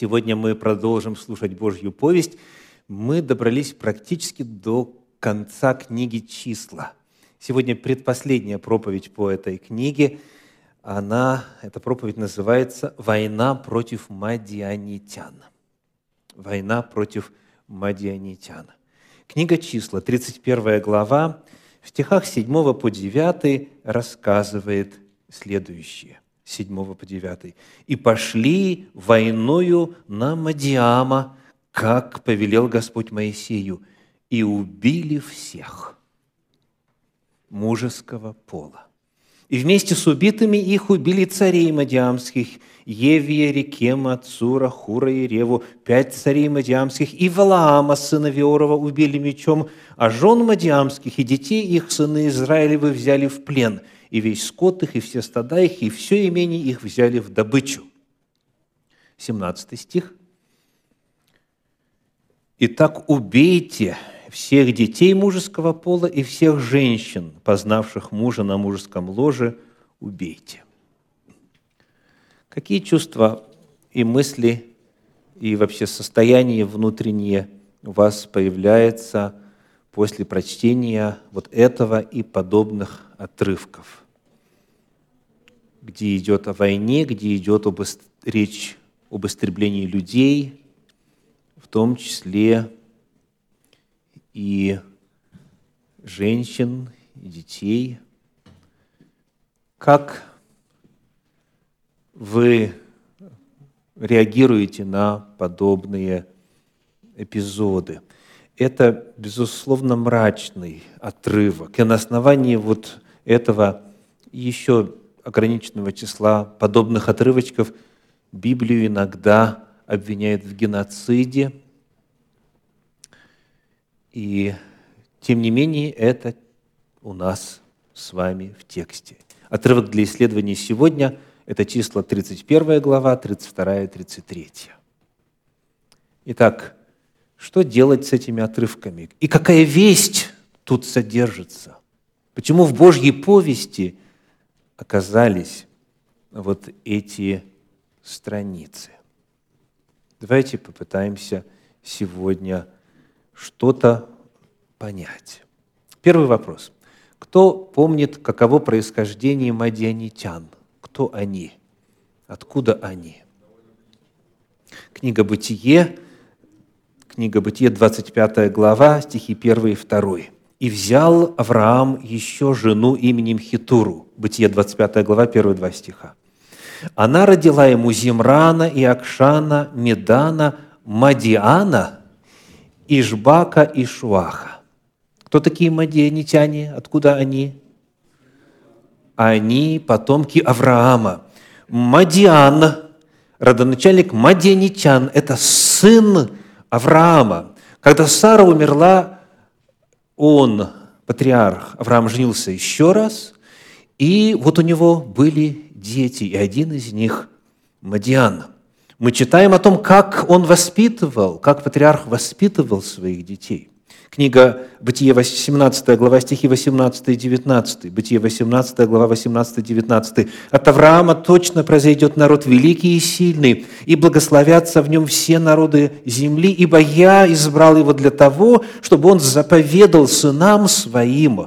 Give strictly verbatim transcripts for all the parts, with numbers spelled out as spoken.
Сегодня мы продолжим слушать Божью повесть. Мы добрались практически до конца книги «Числа». Сегодня предпоследняя проповедь по этой книге. Она, эта проповедь называется «Война против мадианитян». «Война против мадианитян». Книга «Числа», тридцать первая глава, в стихах седьмого по девятый рассказывает следующее. седьмого по девятый. «И пошли войною на Мадиама, как повелел Господь Моисею, и убили всех мужеского пола. И вместе с убитыми их убили царей мадиамских, Евия, Рекема, Цура, Хура и Реву, пять царей мадиамских, и Валаама, сына Виорова, убили мечом, а жен мадиамских и детей их, сыны Израилевы, взяли в плен, и весь скот их, и все стада их, и все имение их взяли в добычу». семнадцатый стих. «Итак, убейте всех детей мужеского пола и всех женщин, познавших мужа на мужеском ложе, убейте». Какие чувства и мысли, и вообще состояние внутреннее у вас появляется после прочтения вот этого и подобных отрывков, где идет о войне, где идет об ист... речь об истреблении людей, в том числе и женщин, и детей. Как вы реагируете на подобные эпизоды? Это, безусловно, мрачный отрывок. И на основании вот этого еще ограниченного числа подобных отрывочков Библию иногда обвиняют в геноциде. И, тем не менее, это у нас с вами в тексте. Отрывок для исследований сегодня – это числа тридцать первая глава, тридцать вторая и тридцать третья. Итак, что делать с этими отрывками? И какая весть тут содержится? Почему в Божьей повести оказались вот эти страницы? Давайте попытаемся сегодня что-то понять. Первый вопрос. Кто помнит, каково происхождение мадианитян? Кто они? Откуда они? Книга «Бытие», Книга Бытия, двадцать пятая глава, стихи первый и второй. «И взял Авраам еще жену именем Хетуру». Бытие, двадцать пятая глава, первые два стиха. «Она родила ему Зимрана, и Акшана, Медана, Мадиана, Ишбака и Шуаха». Кто такие мадианитяне? Откуда они? Они потомки Авраама. Мадиан, родоначальник мадианитян, это сын Авраама. Когда Сара умерла, он, патриарх, Авраам женился еще раз, и вот у него были дети, и один из них – Мадиан. Мы читаем о том, как он воспитывал, как патриарх воспитывал своих детей. Книга Бытие, семнадцатая глава, стихи восемнадцать и девятнадцать. Бытие, восемнадцатая глава, восемнадцать и девятнадцать. «От Авраама точно произойдет народ великий и сильный, и благословятся в нем все народы земли, ибо я избрал его для того, чтобы он заповедал сынам своим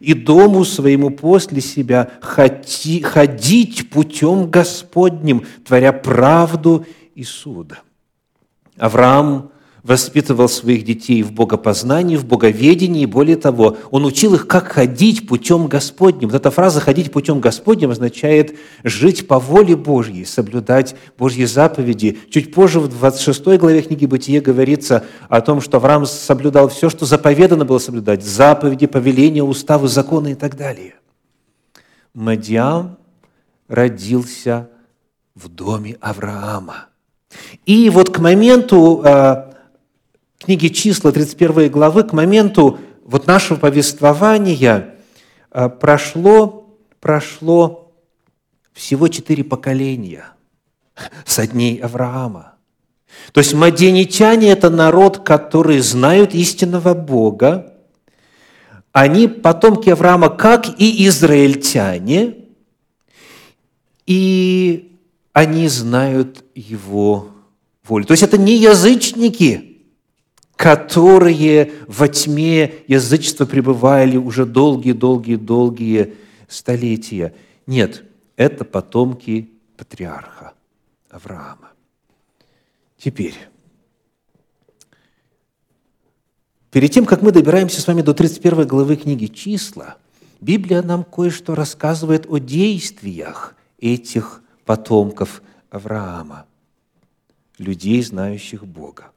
и дому своему после себя ходить путем Господним, творя правду и суд». Авраам воспитывал своих детей в богопознании, в боговедении, и более того, он учил их, как ходить путем Господним. Вот эта фраза «ходить путем Господним» означает жить по воле Божьей, соблюдать Божьи заповеди. Чуть позже, в двадцать шестой главе книги «Бытие» говорится о том, что Авраам соблюдал все, что заповедано было соблюдать, заповеди, повеления, уставы, законы и так далее. Мадиам родился в доме Авраама. И вот к моменту книги «Числа», тридцать первой главы, к моменту вот нашего повествования прошло, прошло всего четыре поколения со дней Авраама. То есть мадианитяне – это народ, который знают истинного Бога. Они потомки Авраама, как и израильтяне, и они знают его воли. То есть это не язычники, которые во тьме язычества пребывали уже долгие-долгие-долгие столетия. Нет, это потомки патриарха Авраама. Теперь, перед тем, как мы добираемся с вами до тридцать первой главы книги «Числа», Библия нам кое-что рассказывает о действиях этих потомков Авраама, людей, знающих Бога.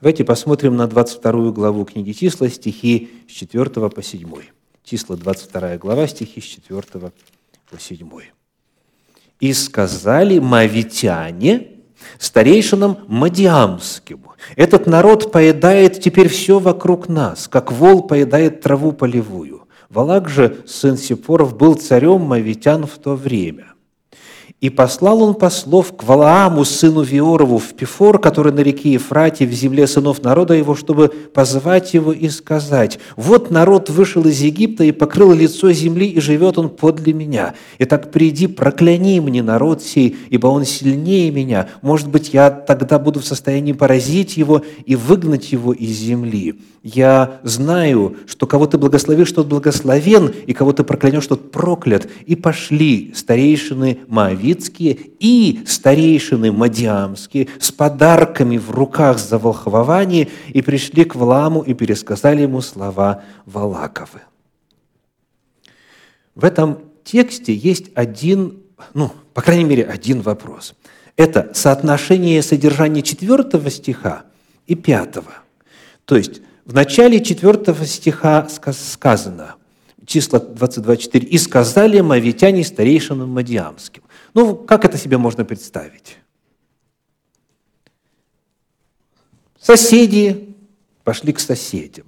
Давайте посмотрим на двадцать вторую главу книги «Числа», стихи с четвёртого по седьмой. Числа, двадцать вторая глава, стихи с четвёртого по седьмой. «И сказали моавитяне старейшинам мадиамским: этот народ поедает теперь все вокруг нас, как вол поедает траву полевую. Валак же, сын Сипоров, был царем моавитян в то время. И послал он послов к Валааму, сыну Виорову, в Пифор, который на реке Ефрате, в земле сынов народа его, чтобы позвать его и сказать: вот народ вышел из Египта и покрыл лицо земли, и живет он подле меня. Итак, приди, прокляни мне народ сей, ибо он сильнее меня. Может быть, я тогда буду в состоянии поразить его и выгнать его из земли. Я знаю, что кого ты благословишь, тот благословен, и кого ты проклянешь, тот проклят. И пошли старейшины Моавитские и старейшины мадиамские с подарками в руках за волхвование и пришли к Валааму и пересказали ему слова Валаковы». В этом тексте есть один, ну, по крайней мере, один вопрос. Это соотношение содержания четвёртого стиха и пятого. То есть в начале четвёртого стиха сказано, числа двадцать два четыре, «И сказали моавитяне старейшинам мадиамским». Ну, как это себе можно представить? Соседи пошли к соседям.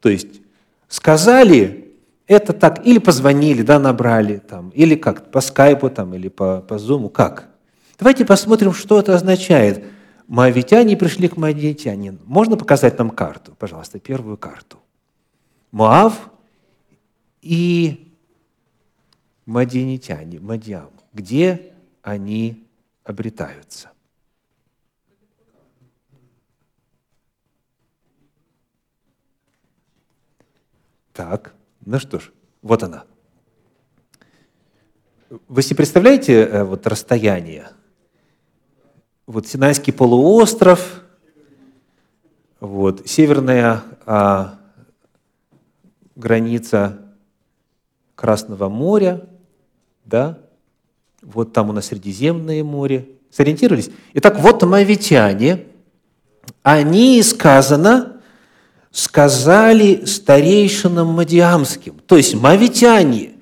То есть сказали это так, или позвонили, да, набрали, там, или как, по скайпу, там, или по, по зуму, как? Давайте посмотрим, что это означает. Моавитяне пришли к моавитянину. Можно показать нам карту? Пожалуйста, первую карту. Моав и мадианитяне, мадиам. Где они обретаются? Так, ну что ж, вот она. Вы себе представляете вот расстояние? Вот Синайский полуостров, вот северная а, граница Красного моря, да? Вот там у нас Средиземное море. Сориентировались? Итак, вот моавитяне, они, сказано, сказали старейшинам мадиамским. То есть моавитяне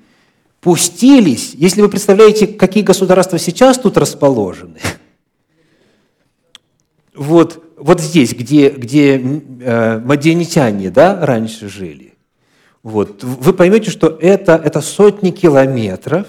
пустились, если вы представляете, какие государства сейчас тут расположены, вот, вот здесь, где, где э, мадианитяне, да, раньше жили, вот, вы поймете, что это, это сотни километров.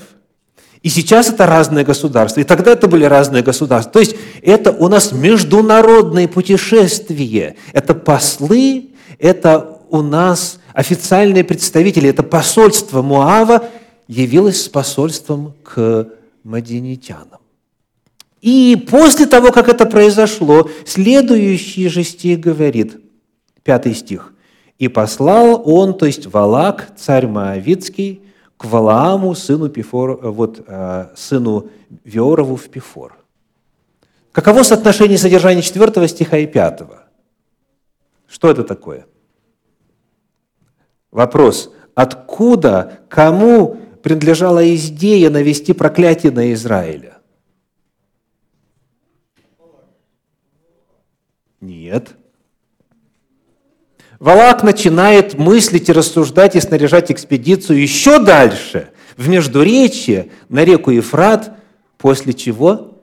И сейчас это разные государства, и тогда это были разные государства. То есть это у нас международное путешествие, это послы, это у нас официальные представители, это посольство Моава явилось с посольством к мадианитянам. И после того, как это произошло, следующий же стих говорит, пятый стих, «И послал он, то есть Валак, царь Моавитский, к Валааму, сыну, Пифор, вот, сыну Виорову в Пифор». Каково соотношение содержания четвёртого стиха и пятого? Что это такое? Вопрос. Откуда, кому принадлежала идея навести проклятие на Израиля? Нет. Валак начинает мыслить и рассуждать и снаряжать экспедицию еще дальше, в Междуречье, на реку Ефрат, после чего?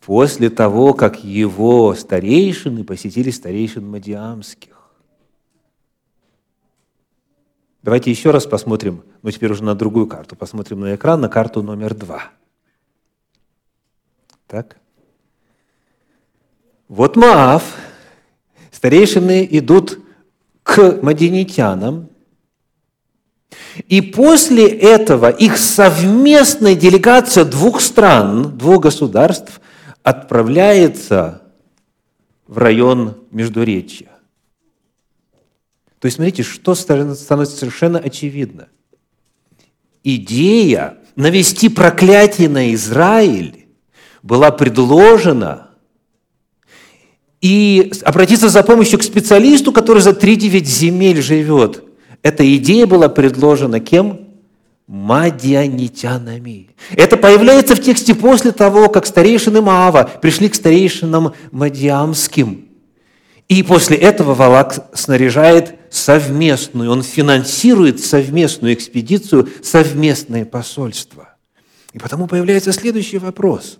После того, как его старейшины посетили старейшин мадиамских. Давайте еще раз посмотрим, ну теперь уже на другую карту, посмотрим на экран, на карту номер два. Так. Вот Моав. Старейшины идут к мадианитянам, и после этого их совместная делегация двух стран, двух государств, отправляется в район Междуречья. То есть, смотрите, что становится совершенно очевидно. Идея навести проклятие на Израиль была предложена и обратиться за помощью к специалисту, который за тридевять земель живет. Эта идея была предложена кем? Мадианитянами. Это появляется в тексте после того, как старейшины Моава пришли к старейшинам мадиамским. И после этого Валак снаряжает совместную, он финансирует совместную экспедицию, совместное посольство. И потому появляется следующий вопрос.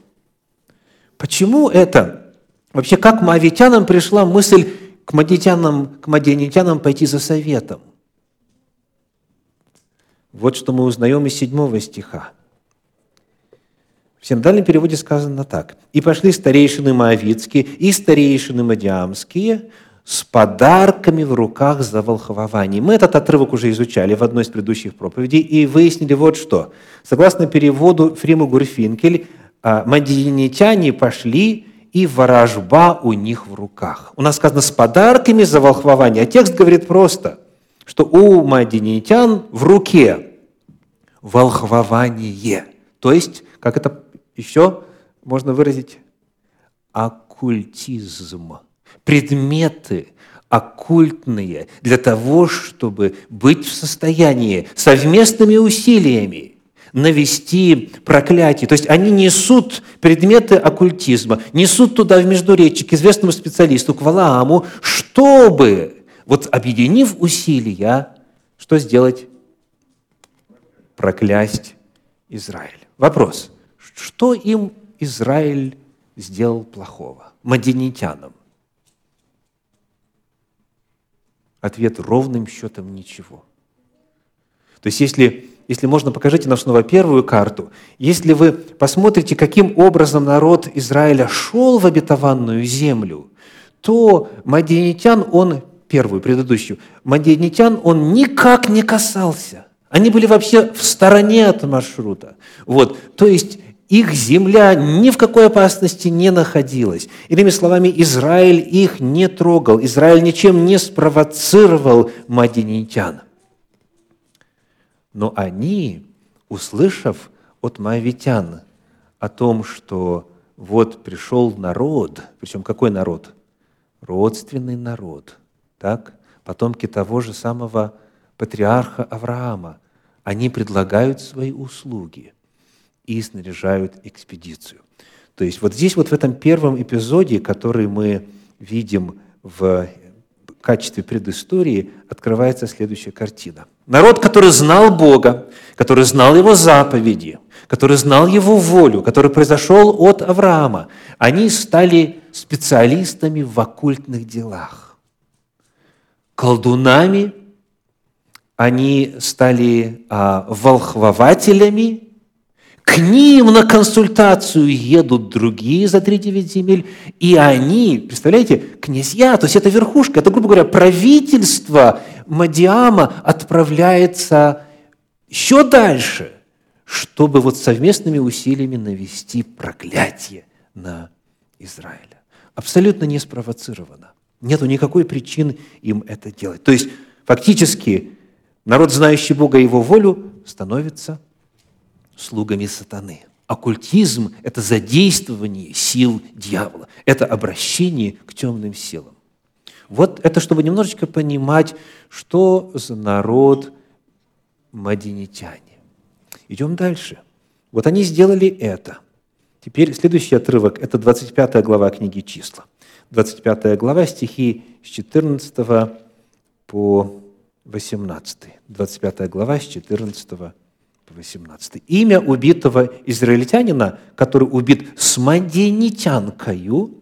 Почему это? Вообще, как моавитянам пришла мысль к мадианитянам, к мадианитянам пойти за советом? Вот что мы узнаем из седьмого стиха. В синодальном переводе сказано так. «И пошли старейшины моавитские и старейшины мадиамские с подарками в руках за волхвование». Мы этот отрывок уже изучали в одной из предыдущих проповедей и выяснили вот что. Согласно переводу Фрима Гурфинкель, мадианитяне пошли, и ворожба у них в руках. У нас сказано «с подарками за волхвование», а текст говорит просто, что у мадианитян в руке волхвование, то есть, как это еще можно выразить, оккультизм, предметы оккультные для того, чтобы быть в состоянии совместными усилиями навести проклятие. То есть они несут предметы оккультизма, несут туда в Междуречье к известному специалисту, к Валааму, чтобы... Вот объединив усилия, что сделать? Проклясть Израиль. Вопрос. Что им Израиль сделал плохого? Мадианитянам. Ответ ровным счетом ничего. То есть, если, если можно, покажите нам снова первую карту. Если вы посмотрите, каким образом народ Израиля шел в обетованную землю, то мадианитян он... первую, предыдущую, мадианитян он никак не касался. Они были вообще в стороне от маршрута. Вот. То есть их земля ни в какой опасности не находилась. Иными словами, Израиль их не трогал. Израиль ничем не спровоцировал мадианитян. Но они, услышав от моавитян о том, что вот пришел народ, причем какой народ? Родственный народ. Так, потомки того же самого патриарха Авраама, они предлагают свои услуги и снаряжают экспедицию. То есть вот здесь, вот в этом первом эпизоде, который мы видим в качестве предыстории, открывается следующая картина. Народ, который знал Бога, который знал Его заповеди, который знал Его волю, который произошел от Авраама, они стали специалистами в оккультных делах. Колдунами, они стали а, волхвователями, к ним на консультацию едут другие за тридевять земель, и они, представляете, князья, то есть это верхушка, это, грубо говоря, правительство Мадиама отправляется еще дальше, чтобы вот совместными усилиями навести проклятие на Израиль. Абсолютно не спровоцировано. Нету никакой причин им это делать. То есть, фактически, народ, знающий Бога и Его волю, становится слугами сатаны. Оккультизм – это задействование сил дьявола. Это обращение к темным силам. Вот это, чтобы немножечко понимать, что за народ мадианитяне. Идем дальше. Вот они сделали это. Теперь следующий отрывок – это двадцать пятая глава книги «Числа». двадцать пятая глава, стихи с четырнадцатого по восемнадцатый. двадцать пятая глава, с четырнадцатого по восемнадцатый. «Имя убитого израильтянина, который убит с мадианитянкою,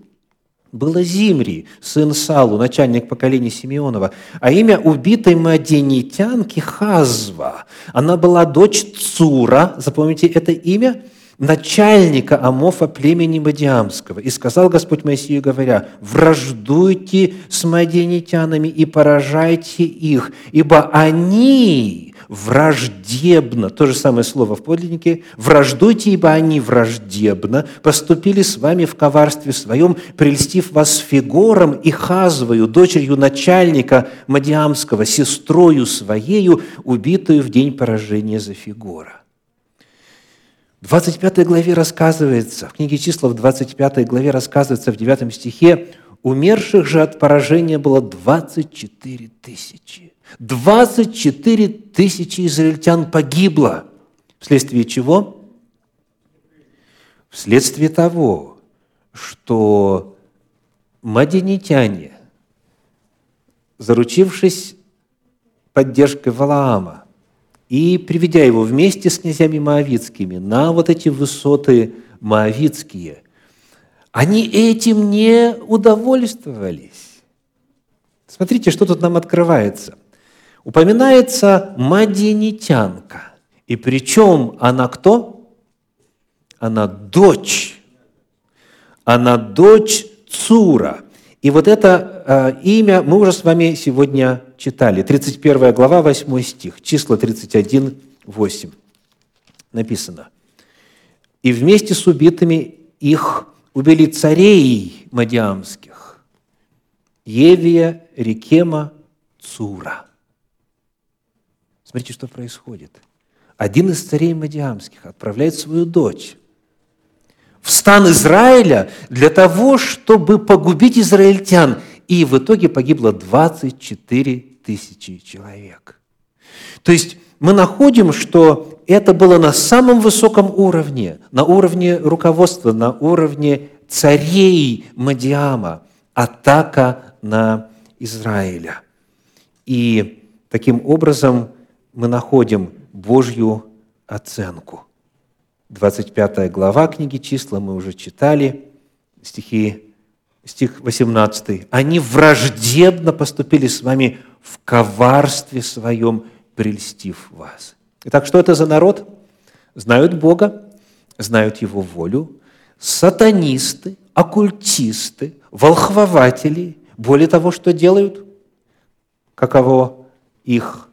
было Зимри, сын Салу, начальник поколения Симеонова. А имя убитой мадианитянки Хазва. Она была дочь Цура». Запомните это имя. «Начальника Амофа племени Мадиамского. И сказал Господь Моисею, говоря, враждуйте с мадианитянами и поражайте их, ибо они враждебно, то же самое слово в подлиннике, враждуйте, ибо они враждебно поступили с вами в коварстве своем, прельстив вас Фегором и Хазвою, дочерью начальника Мадиамского, сестрою своею, убитую в день поражения за Фегора». В двадцать пятой главе рассказывается, в книге числа в двадцать пятой главе рассказывается в девятом стихе, умерших же от поражения было двадцать четыре тысячи. двадцать четыре тысячи израильтян погибло. Вследствие чего? Вследствие того, что мадианитяне, заручившись поддержкой Валаама и приведя его вместе с князьями моавитскими на вот эти высоты моавитские, они этим не удовольствовались. Смотрите, что тут нам открывается. Упоминается мадианитянка. И причем она кто? Она дочь. Она дочь Цура. И вот это э, имя мы уже с вами сегодня читали. тридцать первая глава, восьмой стих, числа тридцать один, восемь. Написано. «И вместе с убитыми их убили царей мадиамских, Евия, Рекема, Цура». Смотрите, что происходит. Один из царей мадиамских отправляет свою дочь в стан Израиля для того, чтобы погубить израильтян. И в итоге погибло двадцать четыре тысячи человек. То есть мы находим, что это было на самом высоком уровне, на уровне руководства, на уровне царей Мадиама, атака на Израиля. И таким образом мы находим Божью оценку. двадцать пятая глава книги «Числа» мы уже читали, стихи, стих восемнадцатый. «Они враждебно поступили с вами в коварстве своем, прельстив вас». Итак, что это за народ? Знают Бога, знают Его волю, сатанисты, оккультисты, волхвователи. Более того, что делают? Каково их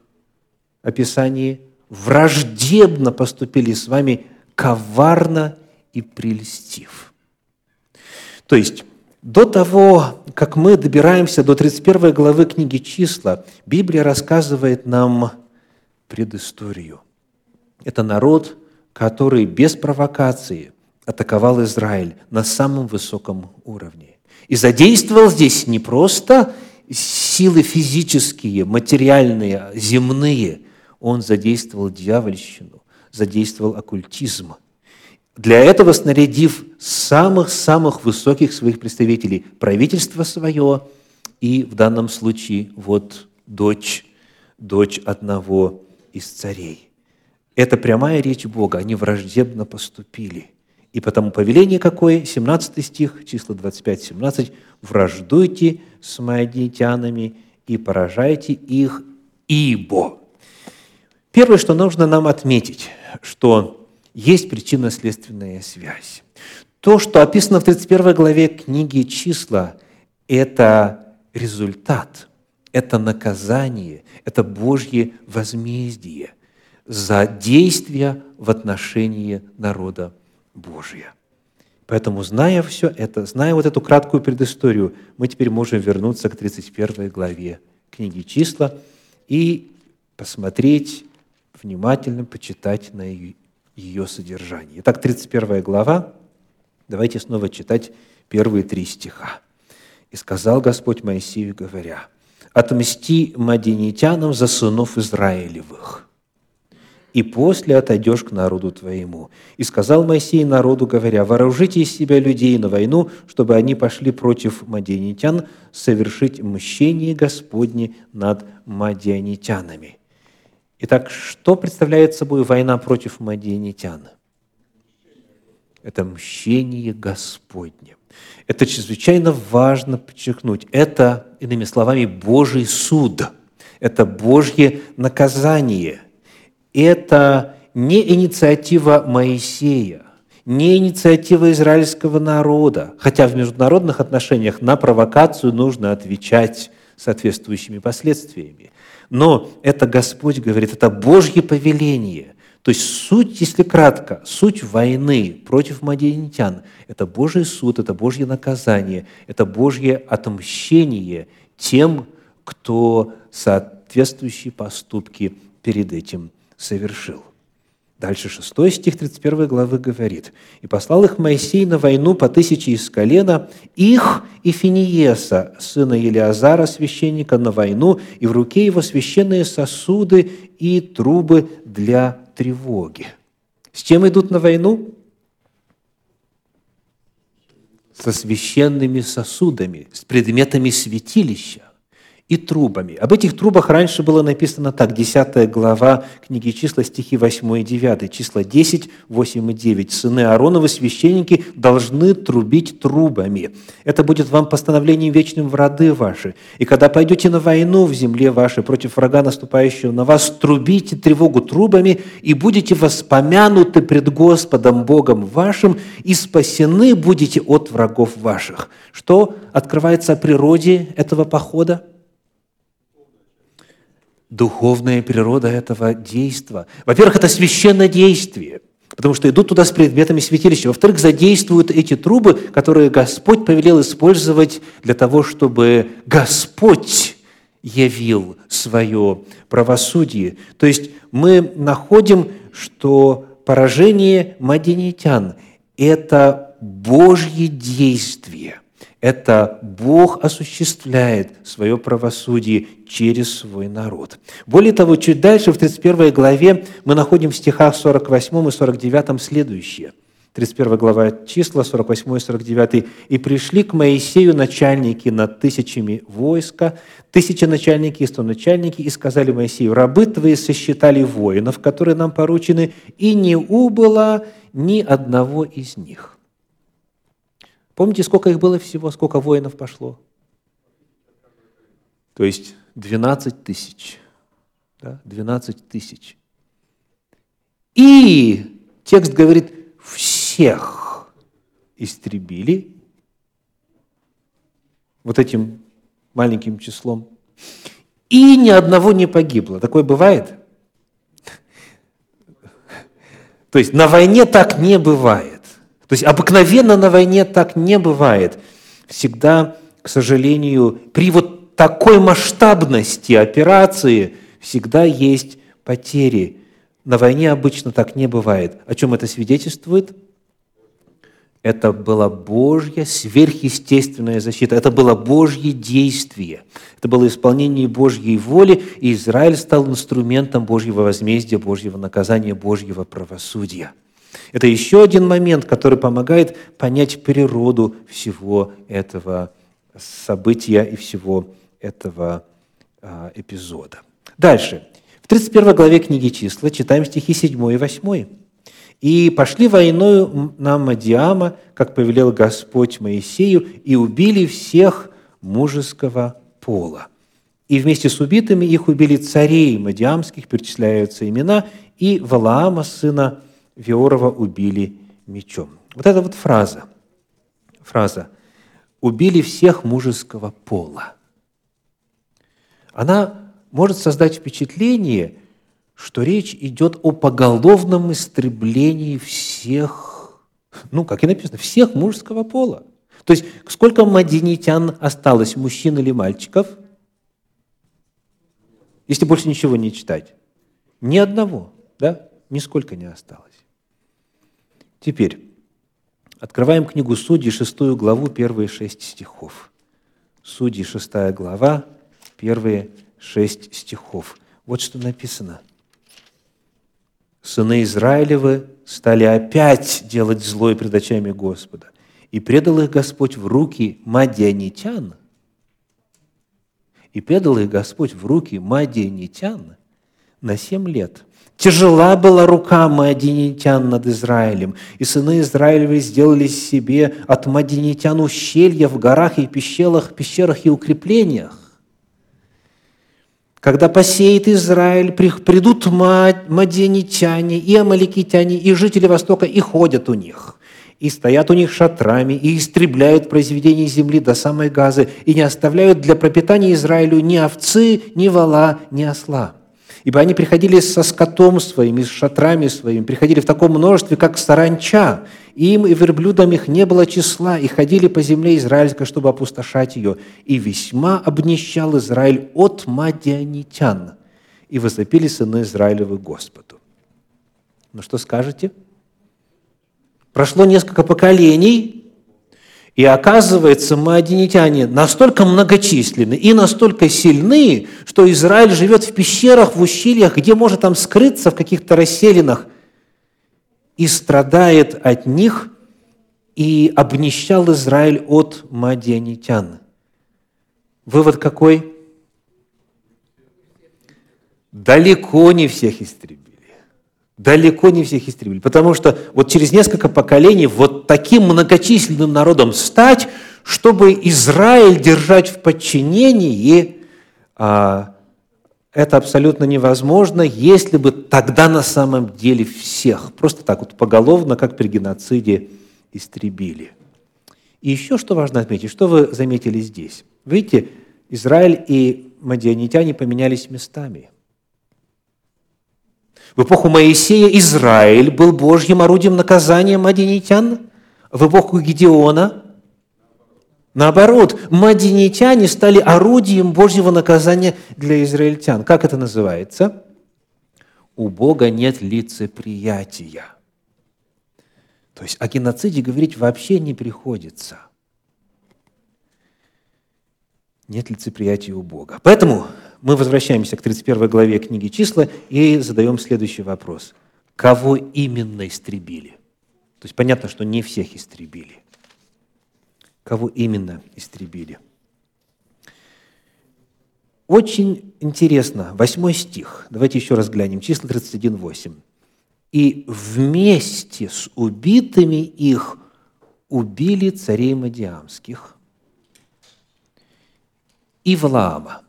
описание? «Враждебно поступили с вами, коварно и прельстив». То есть, до того, как мы добираемся до тридцать первой главы книги «Числа», Библия рассказывает нам предысторию. Это народ, который без провокации атаковал Израиль на самом высоком уровне. И задействовал здесь не просто силы физические, материальные, земные, он задействовал дьявольщину, задействовал оккультизм. Для этого снарядив самых-самых высоких своих представителей, правительство свое и, в данном случае, вот дочь, дочь одного из царей. Это прямая речь Бога, они враждебно поступили. И потому повеление какое? семнадцатый стих, числа двадцать пять, семнадцать. «Враждуйте с мадианитянами и поражайте их, ибо». Первое, что нужно нам отметить, что есть причинно-следственная связь. То, что описано в тридцать первой главе книги «Числа», это результат, это наказание, это Божье возмездие за действия в отношении народа Божия. Поэтому, зная все это, зная вот эту краткую предысторию, мы теперь можем вернуться к тридцать первой главе книги «Числа» и посмотреть, внимательно почитать на ее содержание. Итак, тридцать первая глава. Давайте снова читать первые три стиха. «И сказал Господь Моисею, говоря, «Отмсти мадианитянам за сынов Израилевых, и после отойдешь к народу твоему». И сказал Моисей народу, говоря, «Вооружите из себя людей на войну, чтобы они пошли против мадианитян совершить мщение Господне над мадианитянами». Итак, что представляет собой война против мадианитян? Это мщение Господне. Это чрезвычайно важно подчеркнуть. Это, иными словами, Божий суд. Это Божье наказание. Это не инициатива Моисея, не инициатива израильского народа. Хотя в международных отношениях на провокацию нужно отвечать соответствующими последствиями. Но это Господь говорит, это Божье повеление. То есть суть, если кратко, суть войны против мадианитян – это Божий суд, это Божье наказание, это Божье отмщение тем, кто соответствующие поступки перед этим совершил. Дальше шестой стих тридцать первой главы говорит: «И послал их Моисей на войну по тысяче из колена их и Финееса, сына Елиазара, священника, на войну, и в руке его священные сосуды и трубы для тревоги». С чем идут на войну? Со священными сосудами, с предметами святилища и трубами. Об этих трубах раньше было написано так, десятая глава книги «Числа», стихи восьмой и девятый, числа десять, восемь и девять. «Сыны Аароновы, священники, должны трубить трубами. Это будет вам постановлением вечным в роды ваши. И когда пойдете на войну в земле вашей против врага, наступающего на вас, трубите тревогу трубами, и будете воспомянуты пред Господом Богом вашим, и спасены будете от врагов ваших». Что открывается о природе этого похода? Духовная природа этого действа. Во-первых, это священное действие, потому что идут туда с предметами святилища. Во-вторых, задействуют эти трубы, которые Господь повелел использовать для того, чтобы Господь явил свое правосудие. То есть мы находим, что поражение мадианитян – это Божье действие. Это Бог осуществляет свое правосудие через свой народ. Более того, чуть дальше, в тридцать первой главе, мы находим в стихах сорок восьмом и сорок девятом следующее. тридцать первая глава числа, сорок восьмой и сорок девятый. «И пришли к Моисею начальники над тысячами войска, тысячи начальники и сто начальники, и сказали Моисею: рабы твои сосчитали воинов, которые нам поручены, и не убыло ни одного из них». Помните, сколько их было всего, сколько воинов пошло? То есть двенадцать тысяч. Да? двенадцать тысяч. И текст говорит: всех истребили вот этим маленьким числом. И ни одного не погибло. Такое бывает? То есть на войне так не бывает. То есть обыкновенно на войне так не бывает. Всегда, к сожалению, при вот такой масштабности операции всегда есть потери. На войне обычно так не бывает. О чем это свидетельствует? Это была Божья сверхъестественная защита. Это было Божье действие. Это было исполнение Божьей воли, и Израиль стал инструментом Божьего возмездия, Божьего наказания, Божьего правосудия. Это еще один момент, который помогает понять природу всего этого события и всего этого а, эпизода. Дальше. В тридцать первой главе книги «Числа» читаем стихи седьмой и восьмой. «И пошли войною на Мадиама, как повелел Господь Моисею, и убили всех мужеского пола. И вместе с убитыми их убили царей мадиамских», перечисляются имена, «и Валаама, сына Веорова, убили мечом». Вот эта вот фраза, фраза «убили всех мужеского пола», она может создать впечатление, что речь идет о поголовном истреблении всех, ну, как и написано, всех мужеского пола. То есть сколько мадианитян осталось, мужчин или мальчиков, если больше ничего не читать? Ни одного, да? Нисколько не осталось. Теперь открываем книгу «Судьи», шестую главу, первые шесть стихов. «Судьи», шестая глава, первые шесть стихов. Вот что написано. «Сыны Израилевы стали опять делать зло пред очами Господа, и предал их Господь в руки мадианитян». И предал их Господь в руки мадианитян на семь лет. Тяжела была рука мадианитян над Израилем, и сыны Израилевы сделали себе от мадианитян ущелья в горах и пещерах, пещерах и укреплениях. Когда посеет Израиль, придут мадианитяне и амаликитяне, и жители Востока, и ходят у них. и стоят у них шатрами, и истребляют произведения земли до самой Газы, и не оставляют для пропитания Израилю ни овцы, ни вола, ни осла. Ибо они приходили со скотом своим, с шатрами своими, приходили в таком множестве, как саранча, им и верблюдам их не было числа, и ходили по земле израильской, чтобы опустошать ее. И весьма обнищал Израиль от мадианитян, и возопили сыны Израилевы Господу». Ну что скажете? Прошло несколько поколений, и оказывается, мадианитяне настолько многочисленны и настолько сильны, что Израиль живет в пещерах, в ущельях, где может там скрыться в каких-то расселинах, и страдает от них, и обнищал Израиль от мадианитян. Вывод какой? Далеко не всех истребили. Далеко не всех истребили. Потому что вот через несколько поколений вот таким многочисленным народом стать, чтобы Израиль держать в подчинении, а, это абсолютно невозможно, если бы тогда на самом деле всех просто так вот поголовно, как при геноциде, истребили. И еще что важно отметить, что вы заметили здесь. Видите, Израиль и мадианитяне поменялись местами. В эпоху Моисея Израиль был Божьим орудием наказания мадианитян, в эпоху Гедеона наоборот, мадианитяне стали орудием Божьего наказания для израильтян. Как это называется? У Бога нет лицеприятия. То есть о геноциде говорить вообще не приходится. Нет лицеприятия у Бога. Поэтому мы возвращаемся к тридцать первой главе книги «Числа» и задаем следующий вопрос. Кого именно истребили? То есть понятно, что не всех истребили. Кого именно истребили? Очень интересно. восьмой стих. Давайте еще раз глянем. Числа тридцать один восемь. «И вместе с убитыми их убили царей мадиамских и Валаама».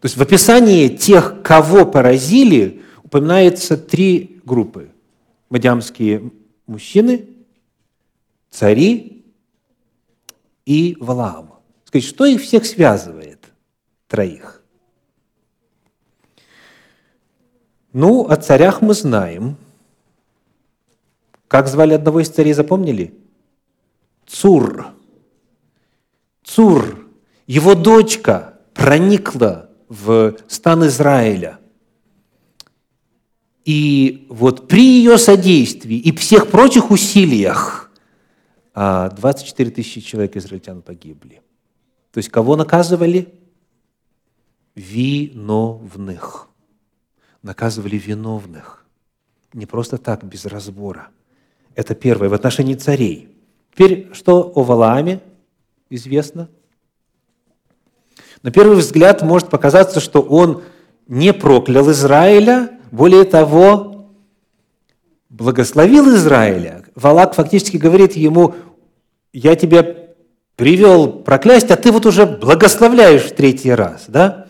То есть в описании тех, кого поразили, упоминается три группы. Мадиамские мужчины, цари и Валаам. Сказать, что их всех связывает? Троих. Ну, о царях мы знаем. Как звали одного из царей, запомнили? Цур. Цур. Его дочка проникла в стан Израиля. И вот при ее содействии и всех прочих усилиях двадцать четыре тысячи человек израильтян погибли. То есть кого наказывали? Виновных. Наказывали виновных. Не просто так, без разбора. Это первое, в отношении царей. Теперь что о Валааме известно? На первый взгляд может показаться, что он не проклял Израиля, более того, благословил Израиля. Валаак фактически говорит ему: «Я тебя привел проклясть, а ты вот уже благословляешь в третий раз». Да?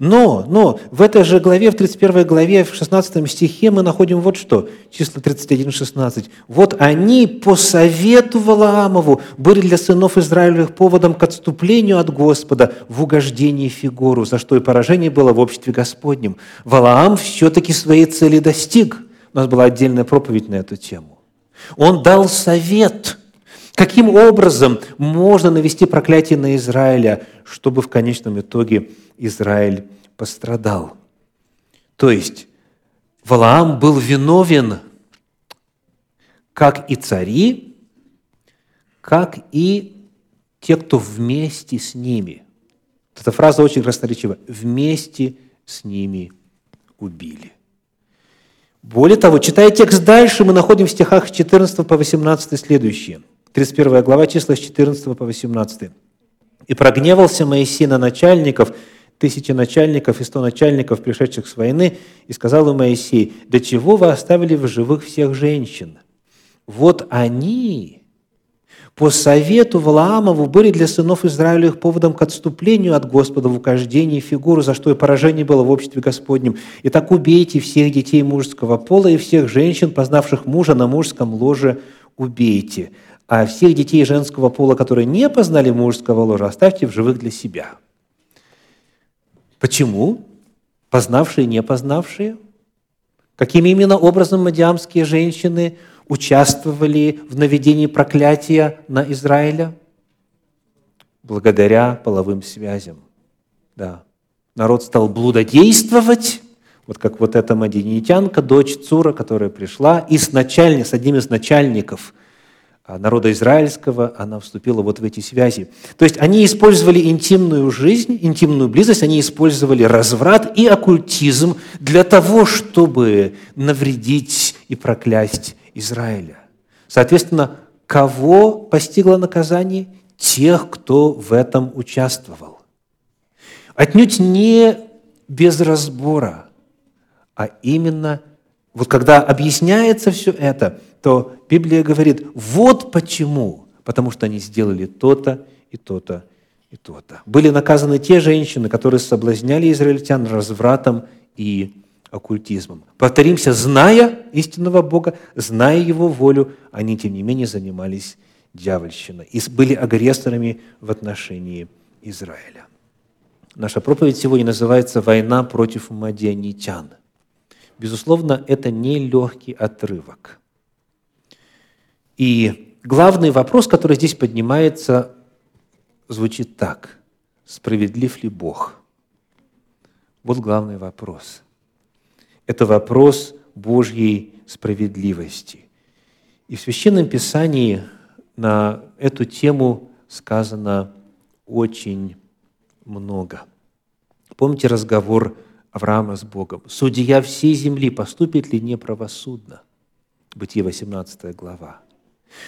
Но, но в этой же главе, в тридцать первой главе, в шестнадцатом стихе мы находим вот что, числа тридцать один шестнадцать. «Вот они по совету Валаамову были для сынов Израилевых поводом к отступлению от Господа в угождении Фигору, за что и поражение было в обществе Господнем. Валаам все-таки своей цели достиг». У нас была отдельная проповедь на эту тему. Он дал совет, каким образом можно навести проклятие на Израиля, чтобы в конечном итоге Израиль пострадал. То есть Валаам был виновен, как и цари, как и те, кто вместе с ними. Эта фраза очень красноречива. «Вместе с ними убили». Более того, читая текст дальше, мы находим в стихах с четырнадцатого по восемнадцатый следующее. тридцать первая глава, числа с четырнадцатого по восемнадцатый. «И прогневался Моисей на начальников, тысячи начальников и сто начальников, пришедших с войны, и сказал им Моисей: «До чего вы оставили в живых всех женщин? Вот они по совету Валаамову были для сынов Израилевых поводом к отступлению от Господа в угождении Фигору, за что и поражение было в обществе Господнем. Итак, убейте всех детей мужского пола и всех женщин, познавших мужа на мужском ложе, убейте, а всех детей женского пола, которые не познали мужского ложа, оставьте в живых для себя». Почему? Познавшие и не познавшие? Каким именно образом мадиамские женщины участвовали в наведении проклятия на Израиля? Благодаря половым связям. Да. Народ стал блудодействовать, вот как вот эта мадиянитянка, дочь Цура, которая пришла, и с, начальник, с одним из начальников народа израильского она вступила вот в эти связи. То есть они использовали интимную жизнь, интимную близость, они использовали разврат и оккультизм для того, чтобы навредить и проклясть Израиля. Соответственно, кого постигло наказание? Тех, кто в этом участвовал. Отнюдь не без разбора, а именно, вот когда объясняется все это, то Библия говорит, вот почему, потому что они сделали то-то и то-то и то-то. Были наказаны те женщины, которые соблазняли израильтян развратом и оккультизмом. Повторимся, зная истинного Бога, зная Его волю, они, тем не менее, занимались дьявольщиной и были агрессорами в отношении Израиля. Наша проповедь сегодня называется «Война против мадианитян». Безусловно, это нелегкий отрывок. И главный вопрос, который здесь поднимается, звучит так. Справедлив ли Бог? Вот главный вопрос. Это вопрос Божьей справедливости. И в Священном Писании на эту тему сказано очень много. Помните разговор Авраама с Богом? «Судья всей земли, поступит ли неправосудно?» Бытие восемнадцатая глава.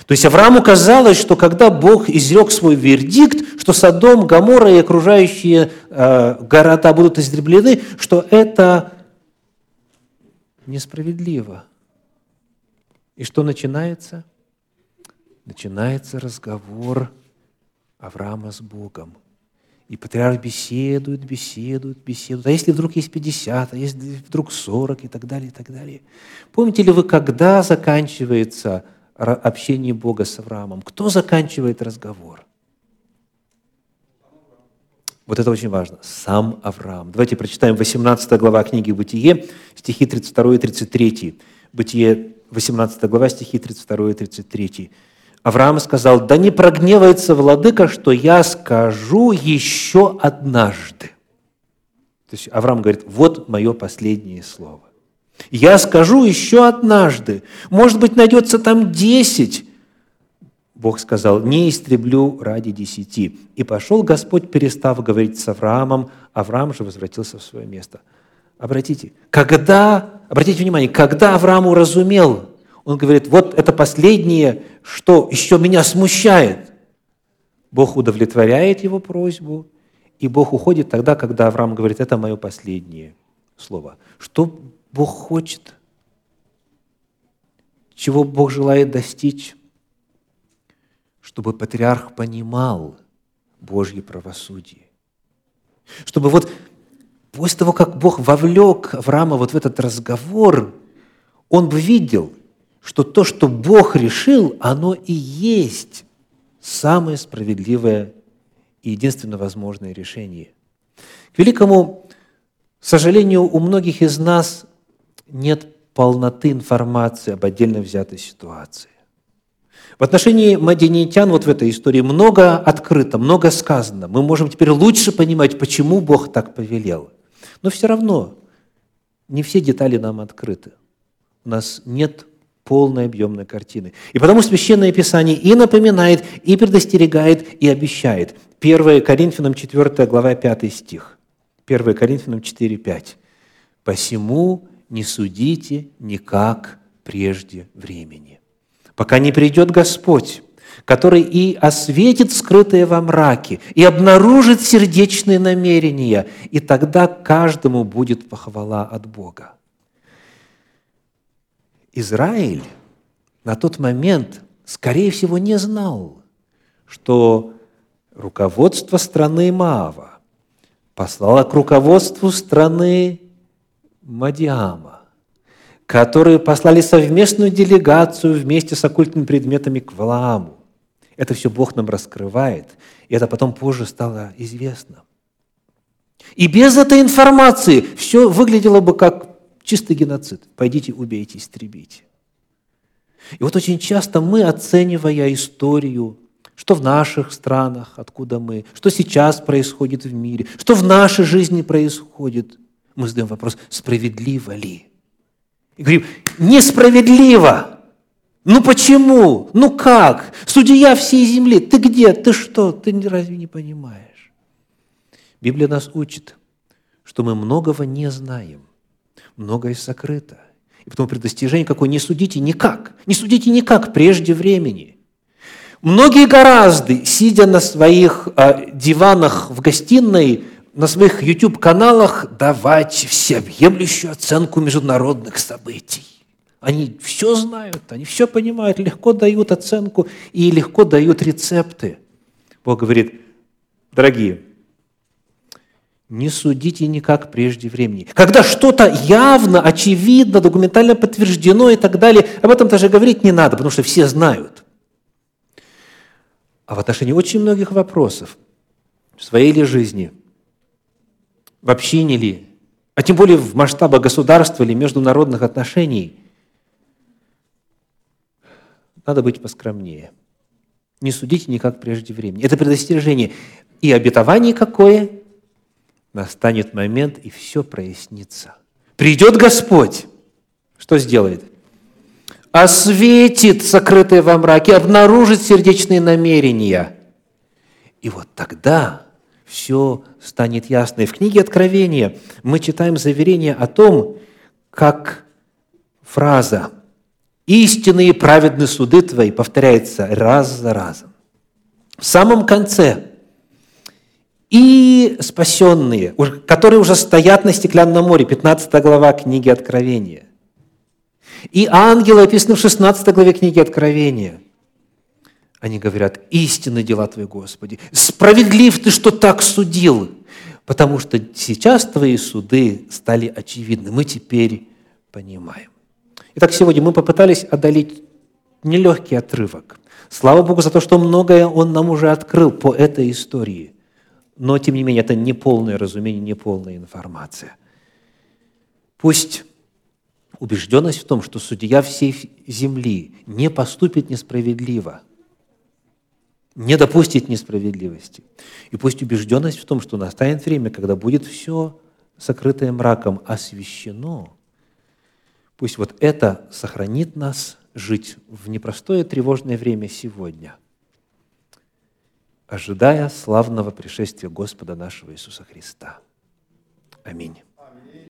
То есть Аврааму казалось, что когда Бог изрек свой вердикт, что Содом, Гоморра и окружающие э, города будут истреблены, что это несправедливо. И что начинается? Начинается разговор Авраама с Богом. И патриарх беседует, беседует, беседует. А если вдруг есть пятьдесят, а если вдруг сорок и так далее, и так далее. Помните ли вы, когда заканчивается общение Бога с Авраамом? Кто заканчивает разговор? Вот это очень важно. Сам Авраам. Давайте прочитаем восемнадцатая глава книги «Бытие», стихи тридцать два и тридцать три. Бытие, восемнадцатая глава, стихи тридцать два и тридцать три. Авраам сказал: «Да не прогневается владыка, что я скажу еще однажды». То есть Авраам говорит: «Вот мое последнее слово. Я скажу еще однажды. Может быть, найдется там десять». Бог сказал: «Не истреблю ради десяти». И пошел Господь, перестав говорить с Авраамом. Авраам же возвратился в свое место. Обратите, когда, обратите внимание, когда Авраам уразумел, он говорит: вот это последнее, что еще меня смущает. Бог удовлетворяет его просьбу, и Бог уходит тогда, когда Авраам говорит: это мое последнее слово. Что Бог хочет? Чего Бог желает достичь? Чтобы патриарх понимал Божье правосудие. Чтобы вот после того, как Бог вовлек Авраама вот в этот разговор, он бы видел, что то, что Бог решил, оно и есть самое справедливое и единственно возможное решение. К великому сожалению, у многих из нас нет полноты информации об отдельно взятой ситуации. В отношении мадиянитян вот в этой истории много открыто, много сказано. Мы можем теперь лучше понимать, почему Бог так повелел. Но все равно не все детали нам открыты. У нас нет полной объемной картины. И потому Священное Писание и напоминает, и предостерегает, и обещает. первое Коринфянам четвёртая глава, пятый стих. первое Коринфянам четыре пять. «Посему не судите никак прежде времени, пока не придет Господь, который и осветит скрытые во мраке, и обнаружит сердечные намерения, и тогда каждому будет похвала от Бога». Израиль на тот момент, скорее всего, не знал, что руководство страны Моава послало к руководству страны Мадиама, которые послали совместную делегацию вместе с оккультными предметами к Валааму. Это все Бог нам раскрывает, и это потом позже стало известно. И без этой информации все выглядело бы как чистый геноцид. Пойдите, убейте, истребите. И вот очень часто мы, оценивая историю, что в наших странах, откуда мы, что сейчас происходит в мире, что в нашей жизни происходит, мы задаем вопрос, справедливо ли? И говорим, несправедливо! Ну почему? Ну как? Судья всей земли, ты где? Ты что? Ты разве не понимаешь? Библия нас учит, что мы многого не знаем, многое сокрыто. И потому при достижении какой не судите никак, не судите никак прежде времени. Многие гораздо, сидя на своих э, диванах в гостиной, на своих YouTube-каналах давать всеобъемлющую оценку международных событий. Они все знают, они все понимают, легко дают оценку и легко дают рецепты. Бог говорит, дорогие, не судите никак прежде времени. Когда что-то явно, очевидно, документально подтверждено и так далее, об этом даже говорить не надо, потому что все знают. А в отношении очень многих вопросов в своей ли жизни, в общине ли, а тем более в масштабах государства или международных отношений, надо быть поскромнее. Не судите никак прежде времени. Это предостережение. И обетование какое? Настанет момент, и все прояснится. Придет Господь. Что сделает? Осветит сокрытые во мраке, обнаружит сердечные намерения. И вот тогда все станет ясно. И в книге Откровения мы читаем заверение о том, как фраза «истинные праведные суды твои» повторяется раз за разом. В самом конце «и спасенные», которые уже стоят на стеклянном море, пятнадцатая глава книги Откровения. И ангелы, описаны в шестнадцатой главе книги Откровения. Они говорят, истинны дела Твои, Господи. Справедлив Ты, что так судил. Потому что сейчас Твои суды стали очевидны. Мы теперь понимаем. Итак, сегодня мы попытались одолеть нелегкий отрывок. Слава Богу за то, что многое Он нам уже открыл по этой истории. Но, тем не менее, это не полное разумение, не полная информация. Пусть убежденность в том, что судья всей земли не поступит несправедливо, не допустит несправедливости. И пусть убежденность в том, что настанет время, когда будет все сокрытое мраком освещено, пусть вот это сохранит нас жить в непростое тревожное время сегодня, ожидая славного пришествия Господа нашего Иисуса Христа. Аминь.